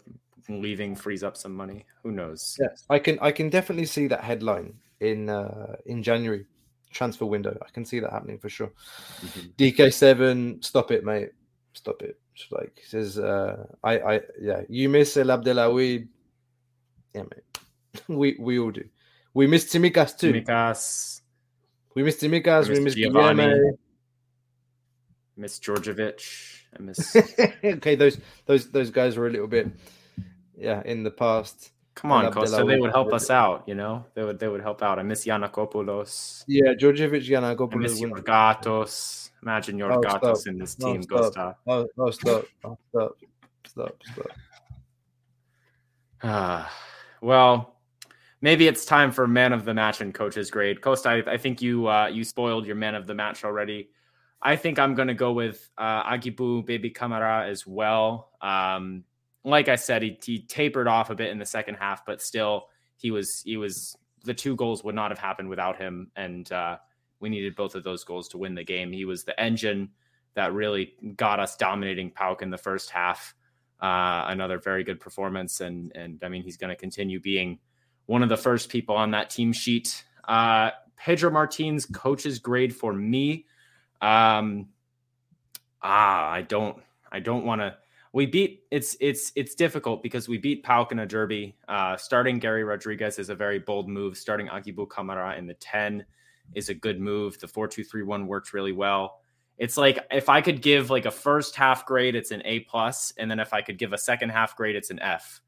leaving frees up some money. Who knows? Yes, I can. I can definitely see that headline in uh, in January transfer window. I can see that happening for sure. Mm-hmm. D K seven, stop it, mate. Stop it. Just like says, uh, I, I, yeah. You miss El Abdelawi. Yeah, mate. we we all do. We missed Tsimikas too. Tsimikas. We missed Tsimikas. We missed Giovanni. Miss Djordjevic. I miss. Okay, those those those guys were a little bit, yeah, in the past. Come on, Costa. They would help us out, you know. They would they would help out. I miss Giannakopoulos. Yeah, Djordjevic, Giannakopoulos. I miss Yorgatos. Imagine Yorgatos oh, in this team, no, Costa. No, no, stop. No, stop. Stop. Stop. Ah, well, maybe it's time for man of the match and coach's grade. Costa, I, I think you uh, you spoiled your man of the match already. I think I'm going to go with uh, Aguibou Baby Camara as well. Um, Like I said, he, he tapered off a bit in the second half, but still he was he was the two goals would not have happened without him. And uh, we needed both of those goals to win the game. He was the engine that really got us dominating P A O K in the first half. Uh, another very good performance. And, and I mean, he's going to continue being one of the first people on that team sheet. Uh, Pedro Martins, coach's grade for me. Um, ah, I don't I don't want to. We beat it's it's it's difficult because we beat P A O K in a derby. Uh, starting Gary Rodriguez is a very bold move. Starting Aguibou Camara in the ten is a good move. The four two three one worked really well. It's like if I could give like a first half grade, it's an A plus, and then if I could give a second half grade, it's an F.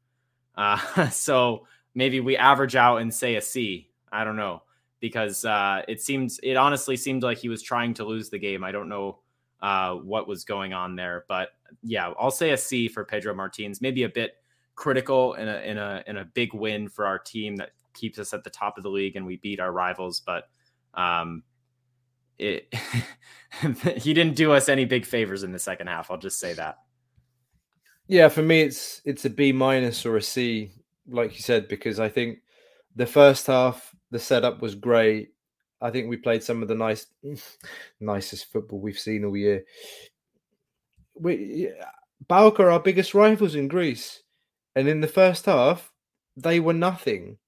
Uh, so maybe we average out and say a C. I don't know because uh, it seemed it honestly seemed like he was trying to lose the game. I don't know. Uh, what was going on there. But yeah, I'll say a C for Pedro Martins, maybe a bit critical in a, in a, in a big win for our team that keeps us at the top of the league and we beat our rivals. But um, it, he didn't do us any big favors in the second half. I'll just say that. Yeah, for me, it's, it's a B minus or a C, like you said, because I think the first half, the setup was great. I think we played some of the nice, nicest football we've seen all year. We, P A O K are our biggest rivals in Greece. And in the first half, they were nothing.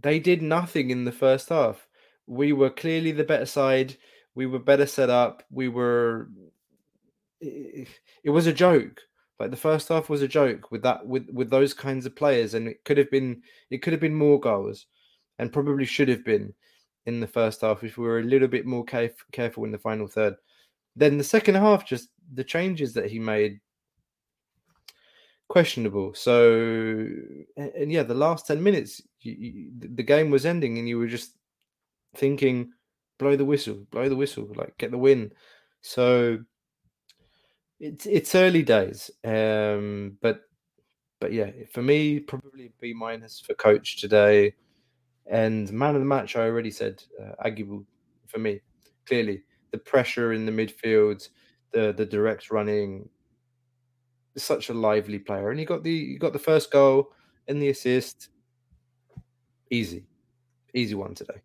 They did nothing in the first half. We were clearly the better side. We were better set up. We were... It, it was a joke. Like the first half was a joke with that, with, with those kinds of players. And it could have been, it could have been more goals and probably should have been. In the first half, if we were a little bit more caref- careful in the final third, then the second half, just the changes that he made, questionable. So, and, and yeah, the last ten minutes, you, you, the game was ending, and you were just thinking, blow the whistle, blow the whistle, like get the win. So, it's it's early days, um, but but yeah, for me, probably B minus for coach today. And man of the match, I already said, uh, Aguibou for me. Clearly, the pressure in the midfield, the the direct running, such a lively player. And he got the he got the first goal and the assist. Easy, easy one today.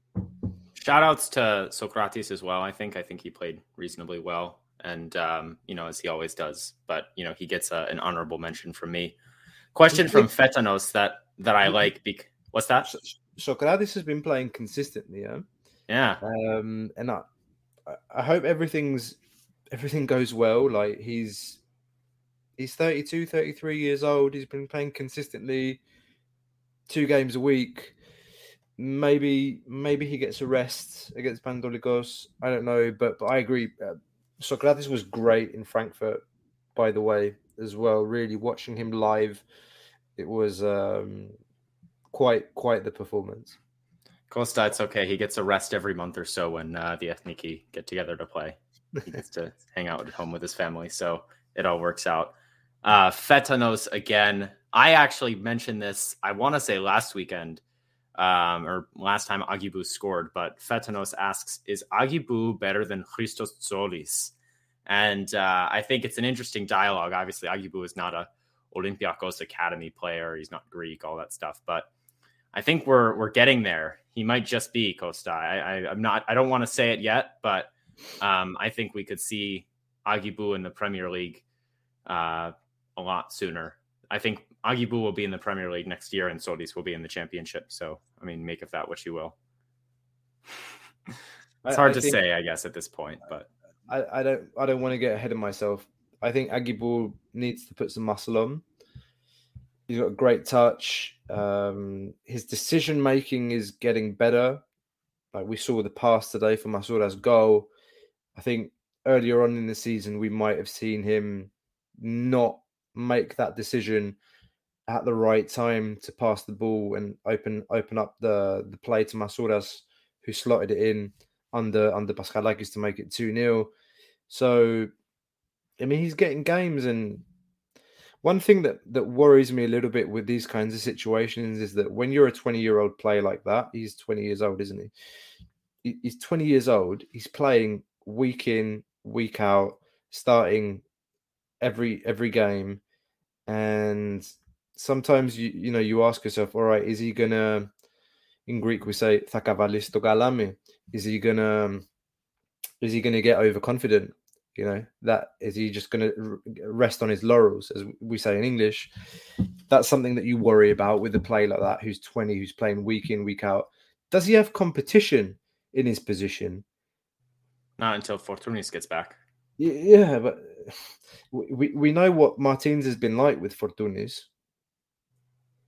Shout outs to Sokratis as well. I think I think he played reasonably well, and um, you know, as he always does. But you know, he gets a, an honorable mention from me. Question from Fetanos that that I like. Be- What's that? So, Sokratis has been playing consistently, yeah. Yeah. Um, and I, I hope everything's everything goes well. Like he's he's thirty-two, thirty-three years old. He's been playing consistently, two games a week. Maybe maybe he gets a rest against Panetolikos. I don't know, but but I agree. Uh, Sokratis was great in Frankfurt, by the way, as well. Really watching him live, it was. Um, Quite, quite the performance. Costa, it's okay. He gets a rest every month or so when uh, the Ethniki get together to play. He gets to hang out at home with his family, so it all works out. Uh, Fetanos again. I actually mentioned this, I want to say last weekend, um, or last time Aguibou scored, but Fetanos asks, is Aguibou better than Christos Tsolis? And uh, I think it's an interesting dialogue. Obviously, Aguibou is not a Olympiacos academy player. He's not Greek, all that stuff, but I think we're we're getting there. He might just be Costa. I, I, I'm not. I don't want to say it yet, but um, I think we could see Aguibou in the Premier League uh, a lot sooner. I think Aguibou will be in the Premier League next year, and Tsolis will be in the Championship. So, I mean, make of that what you will. It's hard I, I to say, I guess, at this point. But I, I don't. I don't want to get ahead of myself. I think Aguibou needs to put some muscle on. He's got a great touch. Um, his decision making is getting better. Like we saw the pass today for Masouras' goal. I think earlier on in the season, we might have seen him not make that decision at the right time to pass the ball and open open up the, the play to Masouras, who slotted it in under under Paschalakis to make it two nil. So, I mean, he's getting games. And one thing that, that worries me a little bit with these kinds of situations is that when you're a twenty-year-old player like that, he's twenty years old, isn't he? He's twenty years old. He's playing week in, week out, starting every every game. And sometimes, you you know, you ask yourself, all right, is he going to, in Greek we say, thakavalisto galami, is he going to, is he going to get overconfident? You know, that is he just going to rest on his laurels, as we say in English? That's something that you worry about with a player like that, who's twenty, who's playing week in, week out. Does he have competition in his position? Not until Fortounis gets back. Yeah, but we we know what Martins has been like with Fortounis.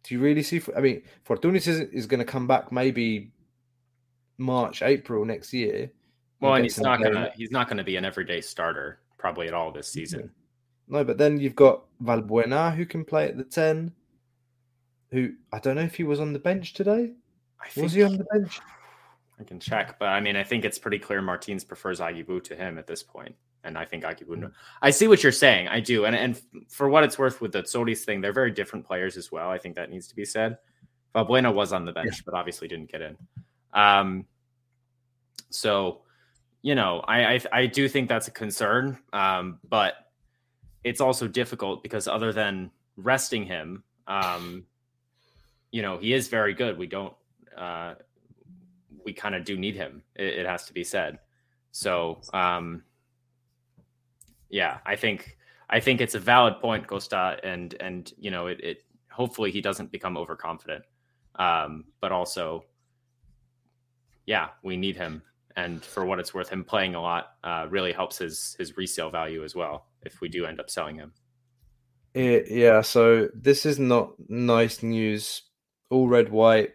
Do you really see? I mean, Fortounis is, is going to come back maybe March, April next year. Well, and he's not gonna he's not gonna be an everyday starter probably at all this season. No, but then you've got Valbuena, who can play at the ten. Who, I don't know if he was on the bench today. I think was he on the bench? I can check, but I mean, I think it's pretty clear Martins prefers Aguibou to him at this point, and I think Aguibou. Mm-hmm. I see what you're saying. I do, and and for what it's worth, with the Tsimikas thing, they're very different players as well. I think that needs to be said. Valbuena was on the bench, yeah. but obviously didn't get in. Um, so. You know, I, I I do think that's a concern, um, but it's also difficult because other than resting him, um, you know, he is very good. We don't, uh, we kind of do need him. It, it has to be said. So, um, yeah, I think I think it's a valid point, Costa, and and you know, it, it hopefully he doesn't become overconfident, um, but also, yeah, we need him. And for what it's worth, him playing a lot uh, really helps his his resale value as well, if we do end up selling him. Yeah, so this is not nice news. All red, white.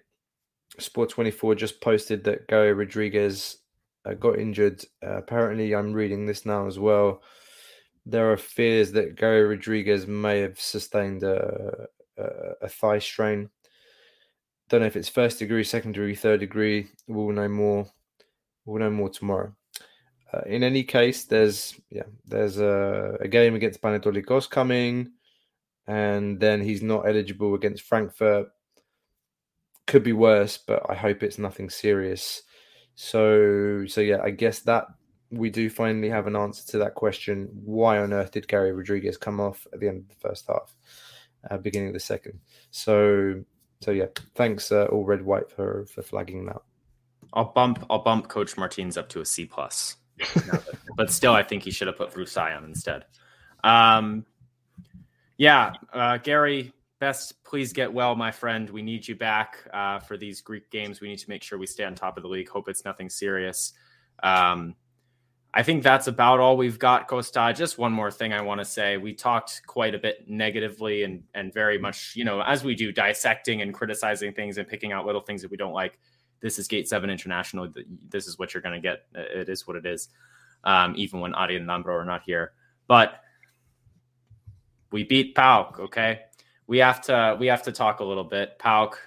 Sport twenty-four just posted that Gary Rodriguez uh, got injured. Uh, apparently, I'm reading this now as well. There are fears that Gary Rodriguez may have sustained a, a, a thigh strain. Don't know if it's first degree, second degree, third degree. We'll know more. We'll know more tomorrow. Uh, in any case, there's yeah, there's a, a game against Panetolikos coming, and then he's not eligible against Frankfurt. Could be worse, but I hope it's nothing serious. So, so yeah, I guess that we do finally have an answer to that question. Why on earth did Gary Rodriguez come off at the end of the first half, uh, beginning of the second? So, so yeah, thanks uh, all red white for for flagging that. I'll bump I'll bump Coach Martins up to a C plus, but still I think he should have put Rusai on instead. Um, yeah, uh, Gary, best please get well, my friend. We need you back uh, for these Greek games. We need to make sure we stay on top of the league. Hope it's nothing serious. Um, I think that's about all we've got, Costa. Just one more thing I want to say. We talked quite a bit negatively and and very much, you know, as we do, dissecting and criticizing things and picking out little things that we don't like. This is Gate seven International. This is what you're going to get. It is what it is, um, even when Adi and Lambro are not here. But we beat P A O K, okay? We have to we have to talk a little bit. P A O K,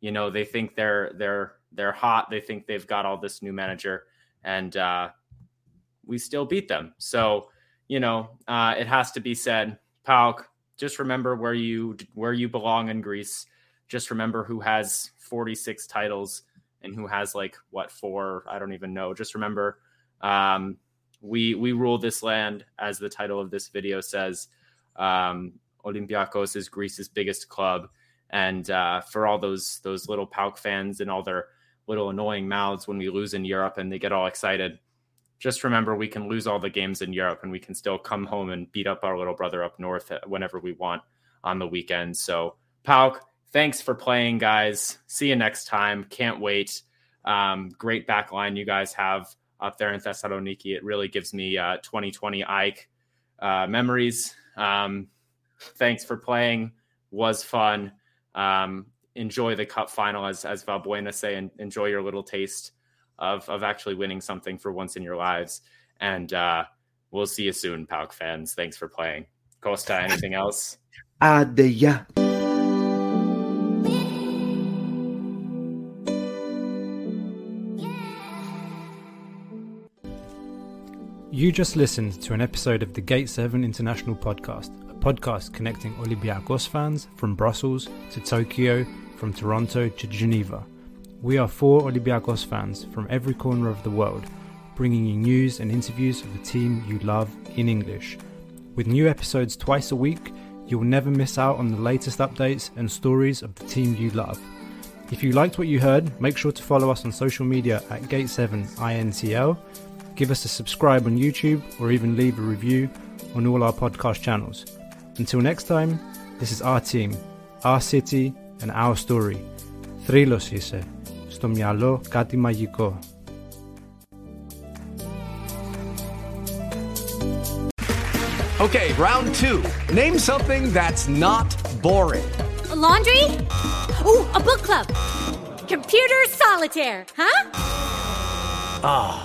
you know, they think they're they're they're hot. They think they've got all this new manager, and uh, we still beat them. So, you know, uh, it has to be said. P A O K, just remember where you where you belong in Greece. Just remember who has forty-six titles. And who has like what four? I don't even know. Just remember, um, we we rule this land, as the title of this video says. Um, Olympiacos is Greece's biggest club, and uh, for all those those little P A O K fans and all their little annoying mouths when we lose in Europe and they get all excited, just remember we can lose all the games in Europe and we can still come home and beat up our little brother up north whenever we want on the weekend. So P A O K. Thanks for playing, guys. See you next time. Can't wait. Um, great back line you guys have up there in Thessaloniki. It really gives me uh, twenty twenty Ike uh, memories. Um, thanks for playing. was fun. Um, enjoy the cup final, as as Valbuena say, and enjoy your little taste of of actually winning something for once in your lives. And uh, we'll see you soon, P A O K fans. Thanks for playing. Costa, anything else? Adeya. You just listened to an episode of the Gate seven International Podcast, a podcast connecting Olympiacos fans from Brussels to Tokyo, from Toronto to Geneva. We are four Olympiacos fans from every corner of the world, bringing you news and interviews of the team you love in English. With new episodes twice a week, you will never miss out on the latest updates and stories of the team you love. If you liked what you heard, make sure to follow us on social media at Gate seven I N T L. Give us a subscribe on YouTube or even leave a review on all our podcast channels. Until next time, this is our team, our city and our story. Θρύλος είσαι, στο μυαλό κάτι μαγικό. Okay, round two. Name something that's not boring. A laundry? Ooh, a book club. Computer solitaire, huh? Ah. Oh.